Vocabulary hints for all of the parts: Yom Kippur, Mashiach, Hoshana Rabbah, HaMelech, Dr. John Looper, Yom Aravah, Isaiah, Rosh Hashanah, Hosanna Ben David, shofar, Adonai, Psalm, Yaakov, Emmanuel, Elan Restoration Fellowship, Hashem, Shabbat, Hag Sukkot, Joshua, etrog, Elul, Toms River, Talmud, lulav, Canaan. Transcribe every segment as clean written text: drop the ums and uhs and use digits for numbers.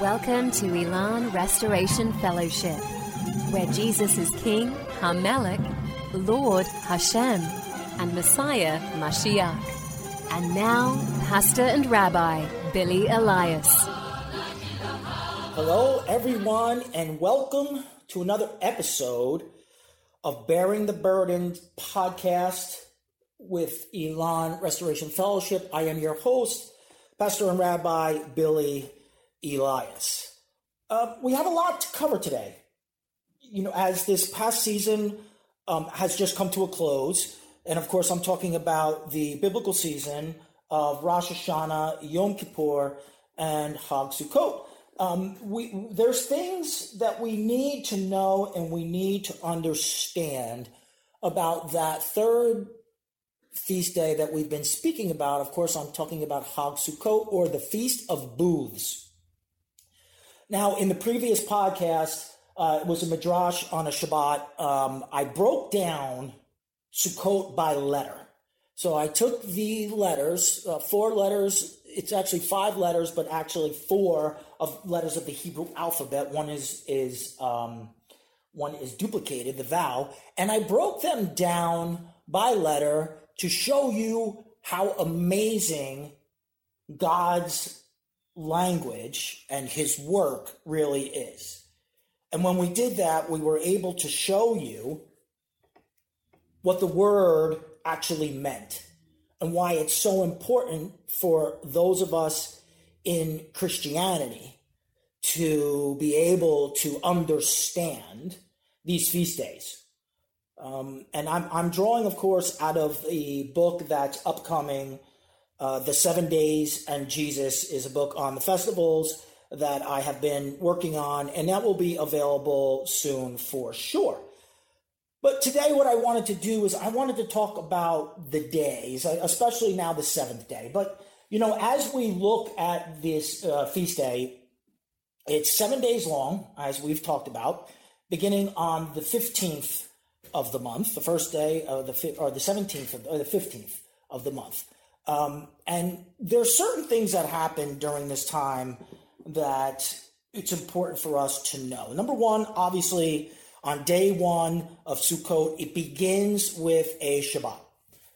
Welcome to Elan Restoration Fellowship, where Jesus is King, HaMelech, Lord Hashem, and Messiah Mashiach. And now, Pastor and Rabbi Billy Elias. Hello, everyone, and welcome to another episode of Bearing the Burden podcast with Elan Restoration Fellowship. I am your host, Pastor and Rabbi Billy Elias. We have a lot to cover today. You know, as this past season has just come to a close, and of course I'm talking about the biblical season of Rosh Hashanah, Yom Kippur, and Hag Sukkot. There's things that we need to know and we need to understand about that third feast day that we've been speaking about. Of course, I'm talking about Hag Sukkot, or the Feast of Booths. Now, in the previous podcast, it was a midrash on a Shabbat. I broke down Sukkot by letter. So I took the letters, 4 letters. It's actually 5 letters, but actually 4 of letters of the Hebrew alphabet. One is duplicated, the vowel, and I broke them down by letter to show you how amazing God's language and his work really is. And when we did that, we were able to show you what the word actually meant and why it's so important for those of us in Christianity to be able to understand these feast days. And I'm drawing, of course, out of the book that's upcoming. The 7 Days and Jesus is a book on the festivals that I have been working on, and that will be available soon for sure. But today what I wanted to do is I wanted to talk about the days, especially now the 7th day. But, you know, as we look at this feast day, it's 7 days long, as we've talked about, beginning on the 15th of the month, the first day of the 17th or the 15th of the month. And there are certain things that happen during this time that it's important for us to know. Number one, obviously, on day one of Sukkot, it begins with a Shabbat.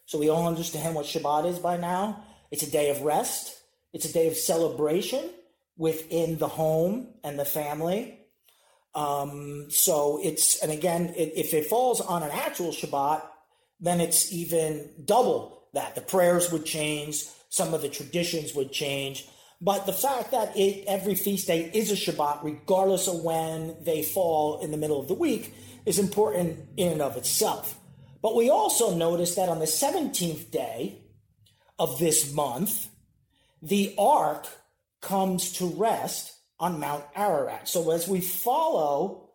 So we all understand what Shabbat is by now. It's a day of rest. It's a day of celebration within the home and the family. And again, if it falls on an actual Shabbat, then it's even double that. The prayers would change, some of the traditions would change, but the fact that every feast day is a Shabbat, regardless of when they fall in the middle of the week, is important in and of itself. But we also notice that on the 17th day of this month, the Ark comes to rest on Mount Ararat. So as we follow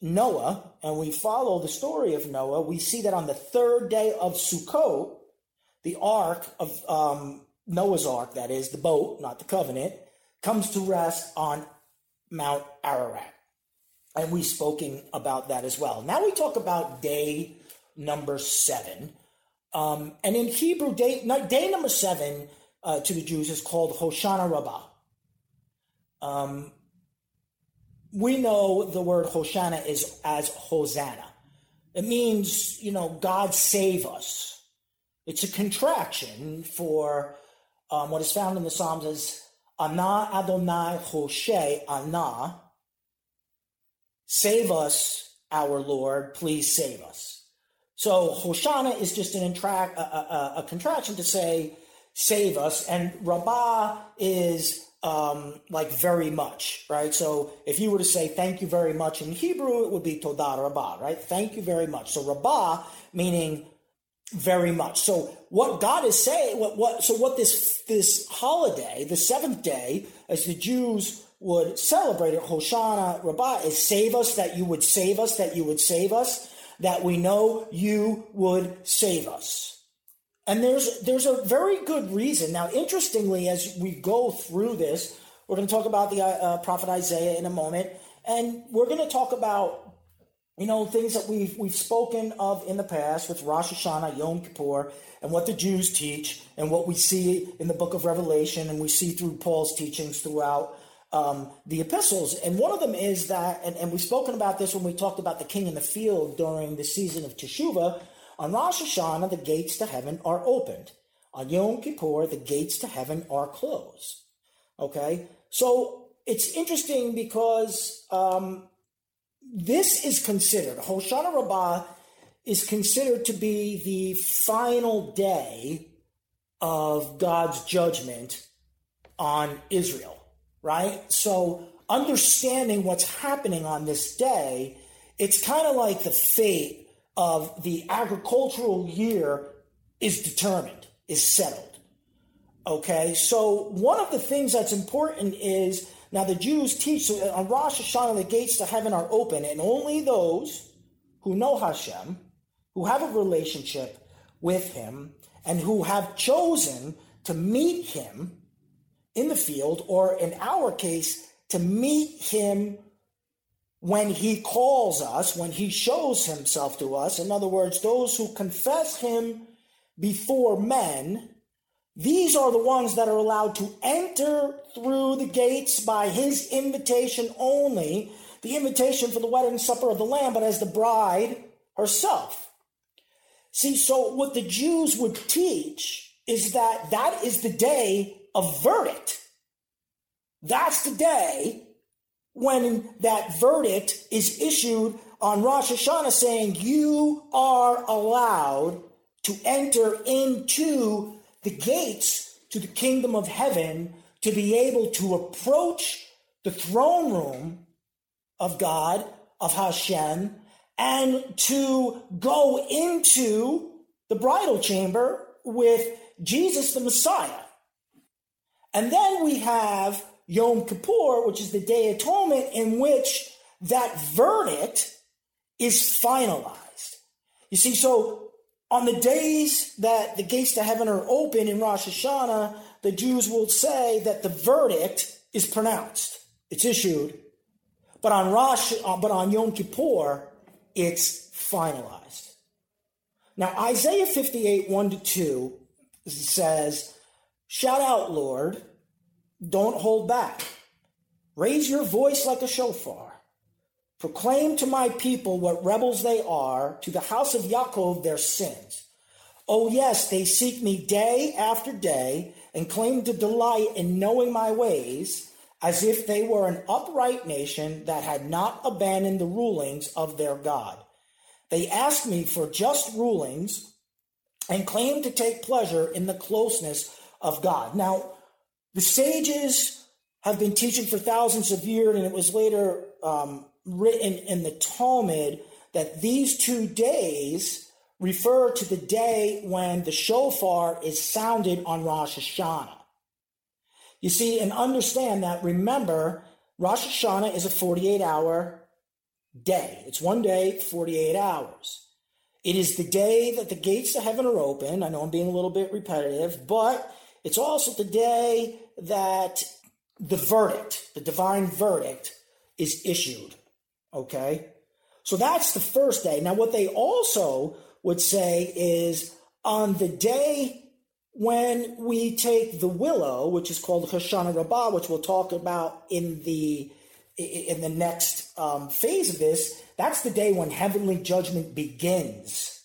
Noah, and we follow the story of Noah, we see that on the 3rd day of Sukkot, the ark of Noah's ark, that is, the boat, not the covenant, comes to rest on Mount Ararat. And we've spoken about that as well. Now we talk about day number 7. And in Hebrew, day number 7 to the Jews is called Hoshana Rabbah. We know the word Hoshana is as Hosanna. It means, you know, God save us. It's a contraction for what is found in the Psalms as Ana Adonai Hoshe Ana. Save us, our Lord, please save us. So Hoshana is just a contraction to say, save us. And Rabbah is like very much, right? So if you were to say thank you very much in Hebrew, it would be Todah Rabbah, right? Thank you very much. So Rabbah meaning very much. So what God is saying, what this holiday, the 7th day, as the Jews would celebrate it, Hoshana Rabbah, is save us, that you would save us, that you would save us, that we know you would save us. And there's a very good reason. Now, interestingly, as we go through this, we're going to talk about the prophet Isaiah in a moment, and we're going to talk about, you know, things that we've spoken of in the past with Rosh Hashanah, Yom Kippur, and what the Jews teach, and what we see in the book of Revelation, and we see through Paul's teachings throughout the epistles. And one of them is that, and we've spoken about this when we talked about the king in the field during the season of Teshuvah, on Rosh Hashanah, the gates to heaven are opened. On Yom Kippur, the gates to heaven are closed. Okay? So it's interesting because this is considered, Hoshana Rabbah is considered to be the final day of God's judgment on Israel, right? So understanding what's happening on this day, it's kind of like the fate of the agricultural year is determined, is settled. Okay, so one of the things that's important is, now the Jews teach, so on Rosh Hashanah, the gates to heaven are open, and only those who know Hashem, who have a relationship with Him, and who have chosen to meet Him in the field, or in our case, to meet Him when He calls us, when He shows Himself to us. In other words, those who confess Him before men, these are the ones that are allowed to enter through the gates by His invitation only, the invitation for the wedding supper of the Lamb, but as the bride herself. See, so what the Jews would teach is that that is the day of verdict. That's the day when that verdict is issued on Rosh Hashanah, saying you are allowed to enter into the gates to the kingdom of heaven to be able to approach the throne room of God, of Hashem, and to go into the bridal chamber with Jesus the Messiah. And then we have Yom Kippur, which is the Day of Atonement, in which that verdict is finalized. You see, so on the days that the gates to heaven are open in Rosh Hashanah, the Jews will say that the verdict is pronounced. It's issued. But on Yom Kippur, it's finalized. Now, Isaiah 58, 1-2 says, "Shout out, Lord, don't hold back. Raise your voice like a shofar. Proclaim to my people what rebels they are, to the house of Yaakov their sins. Oh yes, they seek me day after day and claim to delight in knowing my ways, as if they were an upright nation that had not abandoned the rulings of their God. They asked me for just rulings and claimed to take pleasure in the closeness of God." Now, the sages have been teaching for thousands of years, and it was later written in the Talmud that these 2 days refer to the day when the shofar is sounded on Rosh Hashanah. You see, and understand that, remember, Rosh Hashanah is a 48-hour day. It's one day, 48 hours. It is the day that the gates to heaven are open. I know I'm being a little bit repetitive, but it's also the day that the verdict, the divine verdict, is issued, okay? So that's the first day. Now, what they also would say is on the day when we take the willow, which is called Hoshana Rabbah, which we'll talk about in the next phase of this, that's the day when heavenly judgment begins.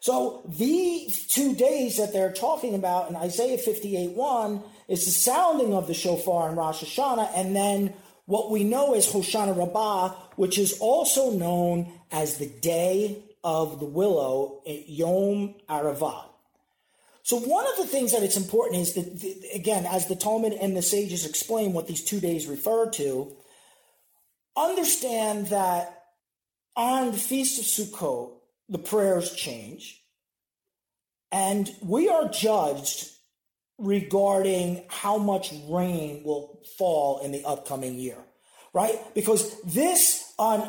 So these 2 days that they're talking about in Isaiah 58:1 is the sounding of the shofar in Rosh Hashanah, and then what we know as Hoshana Rabbah, which is also known as the Day of the Willow, Yom Aravah. So one of the things that it's important is that, again, as the Talmud and the sages explain what these 2 days refer to, understand that on the Feast of Sukkot, the prayers change, and we are judged regarding how much rain will fall in the upcoming year, right? Because on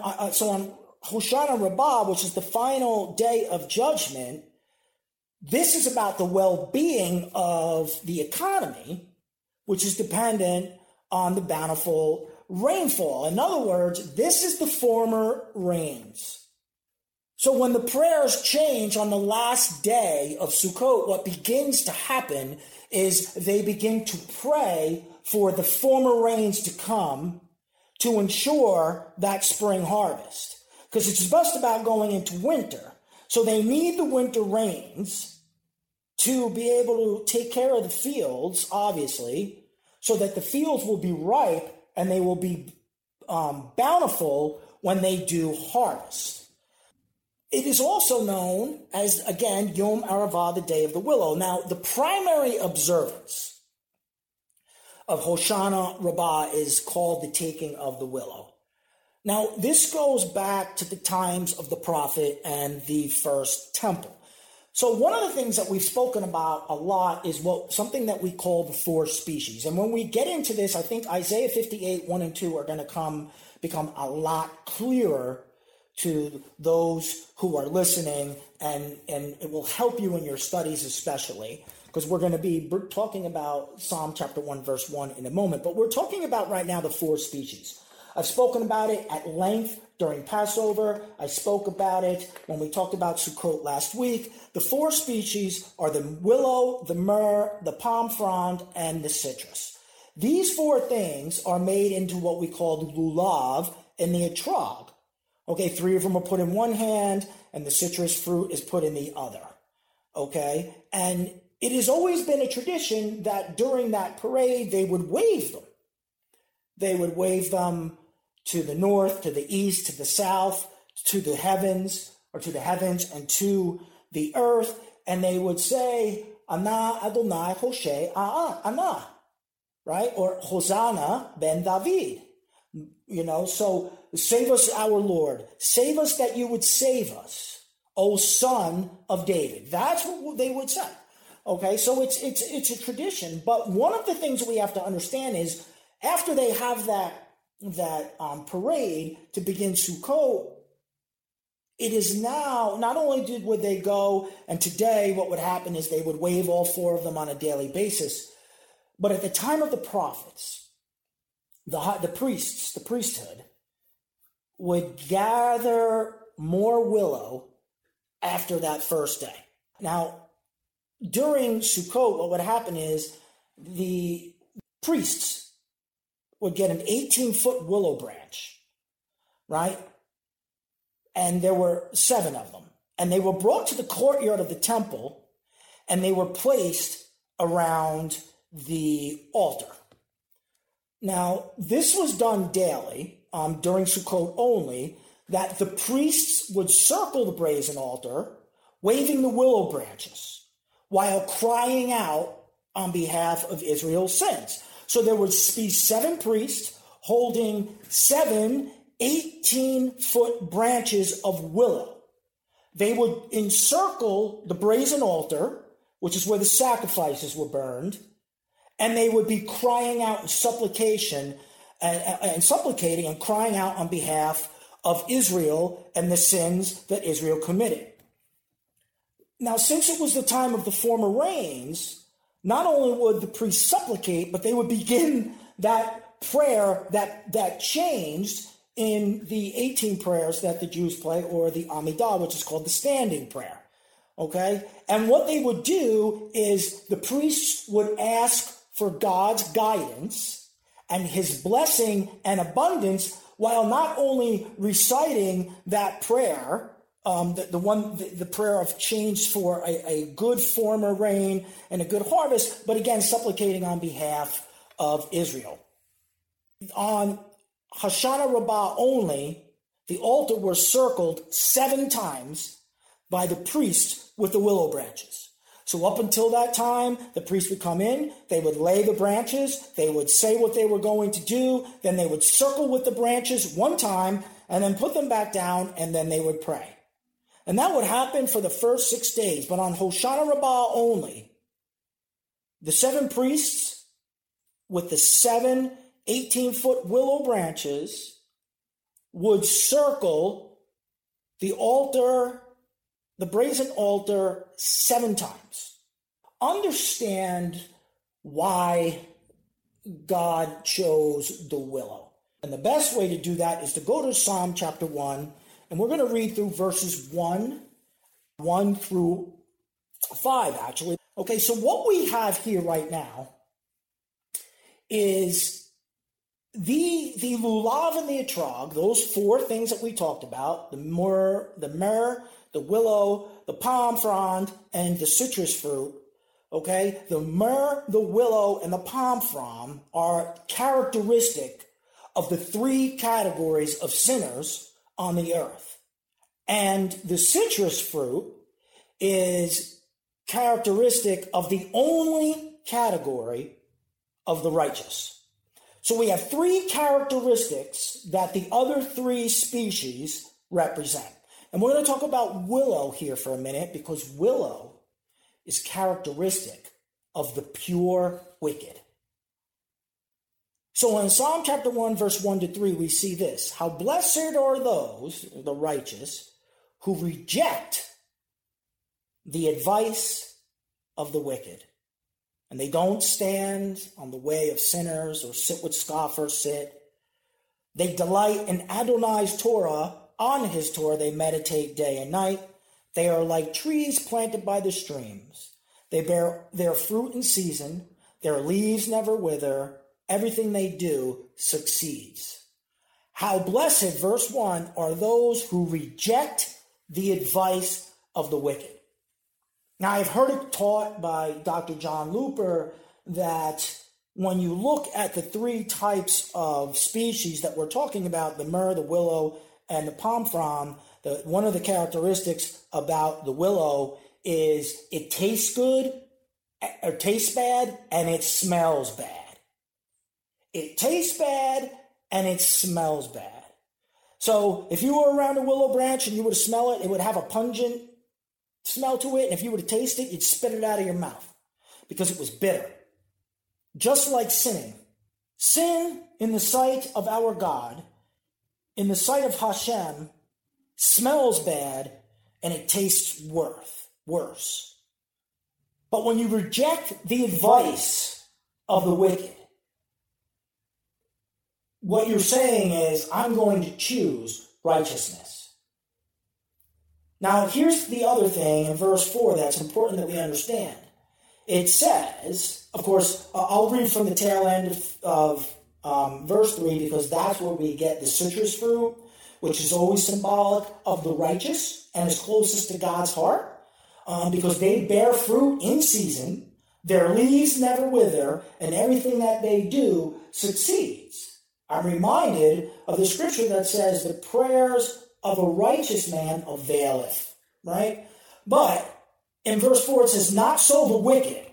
Hoshana Rabbah, which is the final day of judgment, this is about the well-being of the economy, which is dependent on the bountiful rainfall. In other words, this is the former rains. So when the prayers change on the last day of Sukkot, what begins to happen is they begin to pray for the former rains to come to ensure that spring harvest. Because it's just about going into winter. So they need the winter rains to be able to take care of the fields, obviously, so that the fields will be ripe and they will be bountiful when they do harvest. It is also known as, again, Yom Aravah, the Day of the Willow. Now, the primary observance of Hoshana Rabbah is called the taking of the willow. Now, this goes back to the times of the prophet and the first temple. So one of the things that we've spoken about a lot is something that we call the four species. And when we get into this, I think Isaiah 58, 1 and 2 are going to become a lot clearer to those who are listening, and it will help you in your studies especially, because we're going to be talking about Psalm chapter 1, verse 1 in a moment. But we're talking about right now the four species. I've spoken about it at length during Passover. I spoke about it when we talked about Sukkot last week. The four species are the willow, the myrrh, the palm frond, and the citrus. These four things are made into what we call the lulav and the etrog. Okay, three of them are put in one hand, and the citrus fruit is put in the other. Okay, and it has always been a tradition that during that parade, they would wave them. They would wave them to the north, to the east, to the south, to the heavens, and to the earth, and they would say, Ana Adonai Hoshe Ana, right? Or Hosanna Ben David. You know, so save us, our Lord. Save us that you would save us, O Son of David. That's what they would say. Okay, so it's a tradition. But one of the things we have to understand is after they have that parade to begin Sukkot, it is now, not only would they go, and today what would happen is they would wave all four of them on a daily basis, but at the time of the prophets, the priests, the priesthood, would gather more willow after that first day. Now, during Sukkot, what would happen is the priests would get an 18-foot willow branch, right? And there were seven of them. And they were brought to the courtyard of the temple, and they were placed around the altar. Now, this was done daily, during Sukkot only, that the priests would circle the brazen altar, waving the willow branches, while crying out on behalf of Israel's sins. So there would be seven priests holding seven 18-foot branches of willow. They would encircle the brazen altar, which is where the sacrifices were burned, and they would be crying out in supplication and supplicating and crying out on behalf of Israel and the sins that Israel committed. Now, since it was the time of the former rains, not only would the priests supplicate, but they would begin that prayer that changed in the 18 prayers that the Jews play, or the Amidah, which is called the standing prayer. Okay? And what they would do is the priests would ask for God's guidance and his blessing and abundance, while not only reciting that prayer, the prayer of change for a good former rain and a good harvest, but again, supplicating on behalf of Israel. On Hoshana Rabbah only, the altar was circled seven times by the priests with the willow branches. So up until that time, the priests would come in, they would lay the branches, they would say what they were going to do, then they would circle with the branches one time, and then put them back down, and then they would pray. And that would happen for the first 6 days, but on Hoshana Rabbah only, the seven priests with the seven 18-foot willow branches would circle the altar, the brazen altar, seven times. Understand why God chose the willow. And the best way to do that is to go to Psalm chapter 1 And we're going to read through verses 1 through 5, actually. Okay, so what we have here right now is the lulav and the etrog, those four things that we talked about, the myrrh, the willow, the palm frond, and the citrus fruit. Okay, the myrrh, the willow, and the palm frond are characteristic of the three categories of sinners on the earth. And the citrus fruit is characteristic of the only category of the righteous. So we have three characteristics that the other three species represent. And we're going to talk about willow here for a minute, because willow is characteristic of the pure wicked. So in Psalm chapter 1, verse 1 to 3, we see this. How blessed are those, the righteous, who reject the advice of the wicked. And they don't stand on the way of sinners or sit with scoffers, They delight in Adonai's Torah. On his Torah they meditate day and night. They are like trees planted by the streams. They bear their fruit in season. Their leaves never wither. Everything they do succeeds. How blessed, verse 1, are those who reject the advice of the wicked. Now, I've heard it taught by Dr. John Looper that when you look at the three types of species that we're talking about, the myrrh, the willow, and the palm frond, one of the characteristics about the willow is it tastes good or tastes bad, and it smells bad. It tastes bad and it smells bad. So if you were around a willow branch and you were to smell it, it would have a pungent smell to it. And if you were to taste it, you'd spit it out of your mouth because it was bitter. Just like sinning. Sin in the sight of our God, in the sight of Hashem, smells bad, and it tastes worse. But when you reject the advice of the wicked, what you're saying is, I'm going to choose righteousness. Now, here's the other thing in verse 4 that's important that we understand. It says, of course, I'll read from the tail end of verse 3, because that's where we get the citrus fruit, which is always symbolic of the righteous and is closest to God's heart, because they bear fruit in season, their leaves never wither, and everything that they do succeeds. I'm reminded of the scripture that says the prayers of a righteous man availeth, right? But in verse 4 it says, not so the wicked,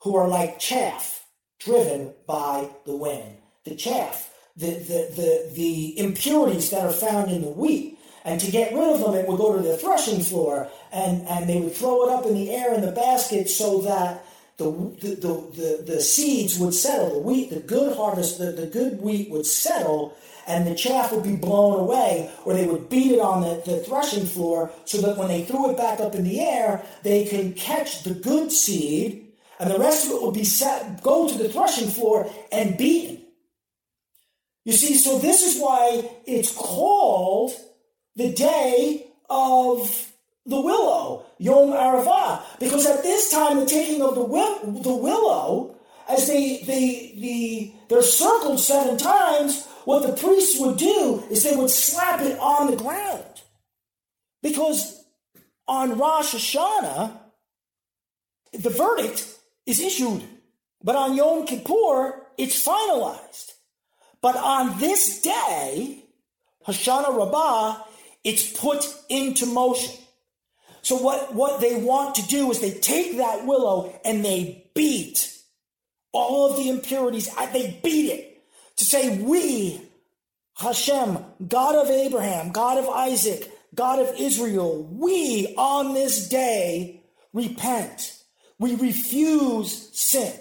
who are like chaff driven by the wind. The chaff, the impurities that are found in the wheat. And to get rid of them, it would go to the threshing floor, and they would throw it up in the air in the basket so that the seeds would settle, the wheat, the good harvest, the good wheat would settle, and the chaff would be blown away, or they would beat it on the threshing floor so that when they threw it back up in the air, they could catch the good seed, and the rest of it would be go to the threshing floor and beaten. You see, so this is why it's called the day of the willow, Yom Aravah, because at this time, the taking of the willow, as they're circled 7 times, what the priests would do is they would slap it on the ground. Because on Rosh Hashanah, the verdict is issued, but on Yom Kippur, it's finalized. But on this day, Hoshana Rabbah, it's put into motion. So what they want to do is they take that willow and they beat all of the impurities. They beat it to say, we, Hashem, God of Abraham, God of Isaac, God of Israel, we on this day repent. We refuse sin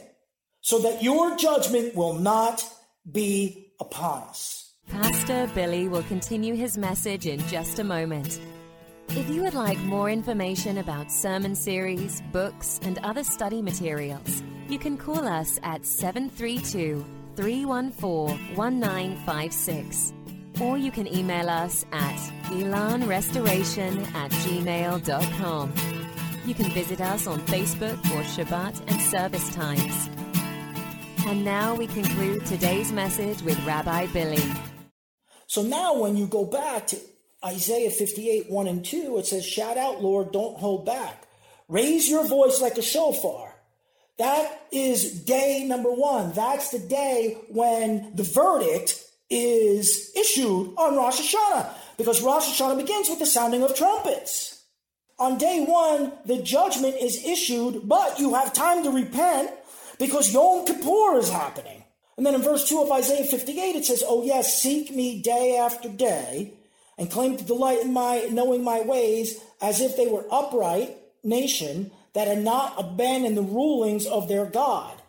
so that your judgment will not be upon us. Pastor Billy will continue his message in just a moment. If you would like more information about sermon series, books, and other study materials, you can call us at 732-314-1956, or you can email us at elanrestoration@gmail.com. You can visit us on Facebook for Shabbat and service times. And now we conclude today's message with Rabbi Billy. So now when you go back to Isaiah 58, 1 and 2, it says, "Shout out, Lord, don't hold back. Raise your voice like a shofar." That is day number one. That's the day when the verdict is issued on Rosh Hashanah, because Rosh Hashanah begins with the sounding of trumpets. On day one, the judgment is issued, but you have time to repent because Yom Kippur is happening. And then in verse 2 of Isaiah 58, it says, "Oh yes, seek me day after day, and claim to delight in my knowing my ways, as if they were upright nation that had not abandoned the rulings of their God.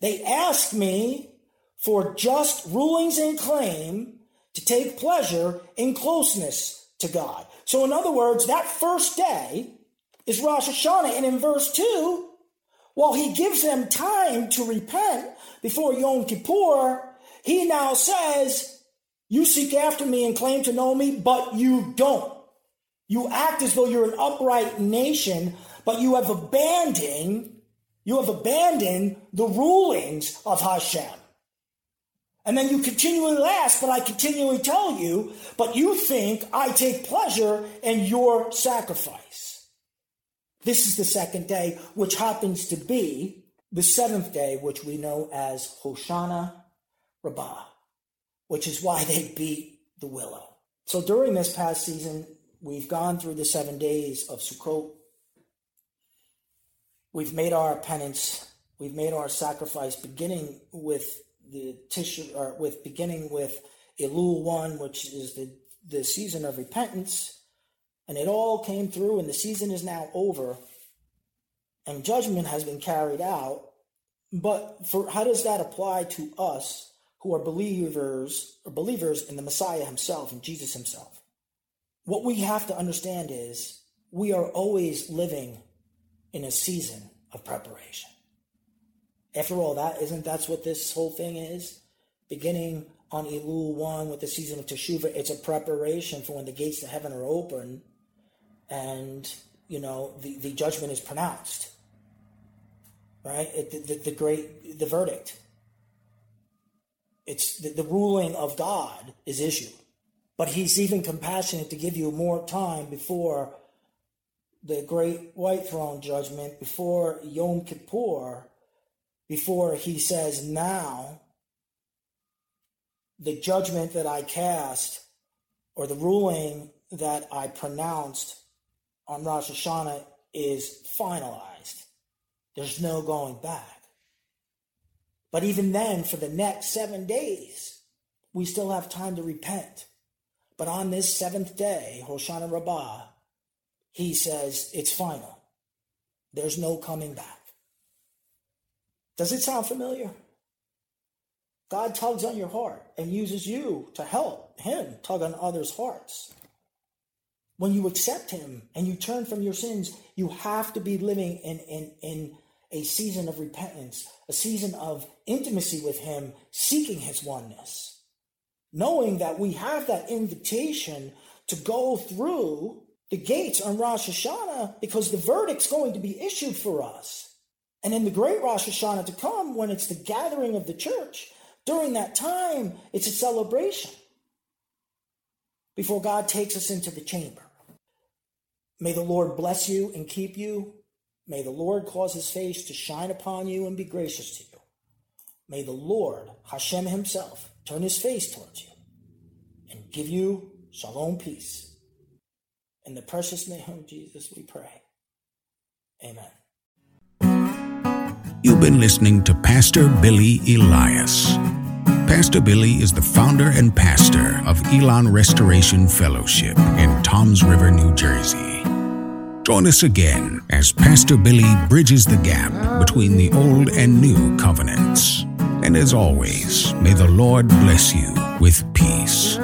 They ask me for just rulings and claim to take pleasure in closeness to God." So in other words, that first day is Rosh Hashanah. And in verse 2, while he gives them time to repent before Yom Kippur, he now says, "You seek after me and claim to know me, but you don't. You act as though you're an upright nation, but you have abandoned the rulings of Hashem." And then you continually ask, "But I continually tell you, but you think I take pleasure in your sacrifice." This is the second day, which happens to be the seventh day, which we know as Hoshana Rabbah, which is why they beat the willow. So during this past season, we've gone through the 7 days of Sukkot. We've made our penance. We've made our sacrifice, beginning with the beginning with Elul 1, which is the season of repentance. And it all came through, and the season is now over, and judgment has been carried out. But how does that apply to us, who are believers in the Messiah himself and Jesus himself? What we have to understand is we are always living in a season of preparation. After all, that's what this whole thing is? Beginning on Elul 1 with the season of Teshuvah, it's a preparation for when the gates to heaven are open and, the judgment is pronounced, right? The verdict. It's the ruling of God is issued, but he's even compassionate to give you more time before the great white throne judgment, before Yom Kippur, before he says, "Now the judgment that I cast, or the ruling that I pronounced on Rosh Hashanah, is finalized. There's no going back." But even then, for the next 7 days, we still have time to repent. But on this seventh day, Hoshana Rabbah, he says, it's final. There's no coming back. Does it sound familiar? God tugs on your heart and uses you to help him tug on others' hearts. When you accept him and you turn from your sins, you have to be living in a season of repentance, a season of intimacy with him, seeking his oneness, knowing that we have that invitation to go through the gates on Rosh Hashanah, because the verdict's going to be issued for us. And in the great Rosh Hashanah to come, when it's the gathering of the church, during that time, it's a celebration before God takes us into the chamber. May the Lord bless you and keep you. May the Lord cause his face to shine upon you and be gracious to you. May the Lord, Hashem himself, turn his face towards you and give you shalom peace. In the precious name of Jesus we pray. Amen. You've been listening to Pastor Billy Elias. Pastor Billy is the founder and pastor of Elan Restoration Fellowship in Toms River, New Jersey. Join us again as Pastor Billy bridges the gap between the old and new covenants. And as always, may the Lord bless you with peace.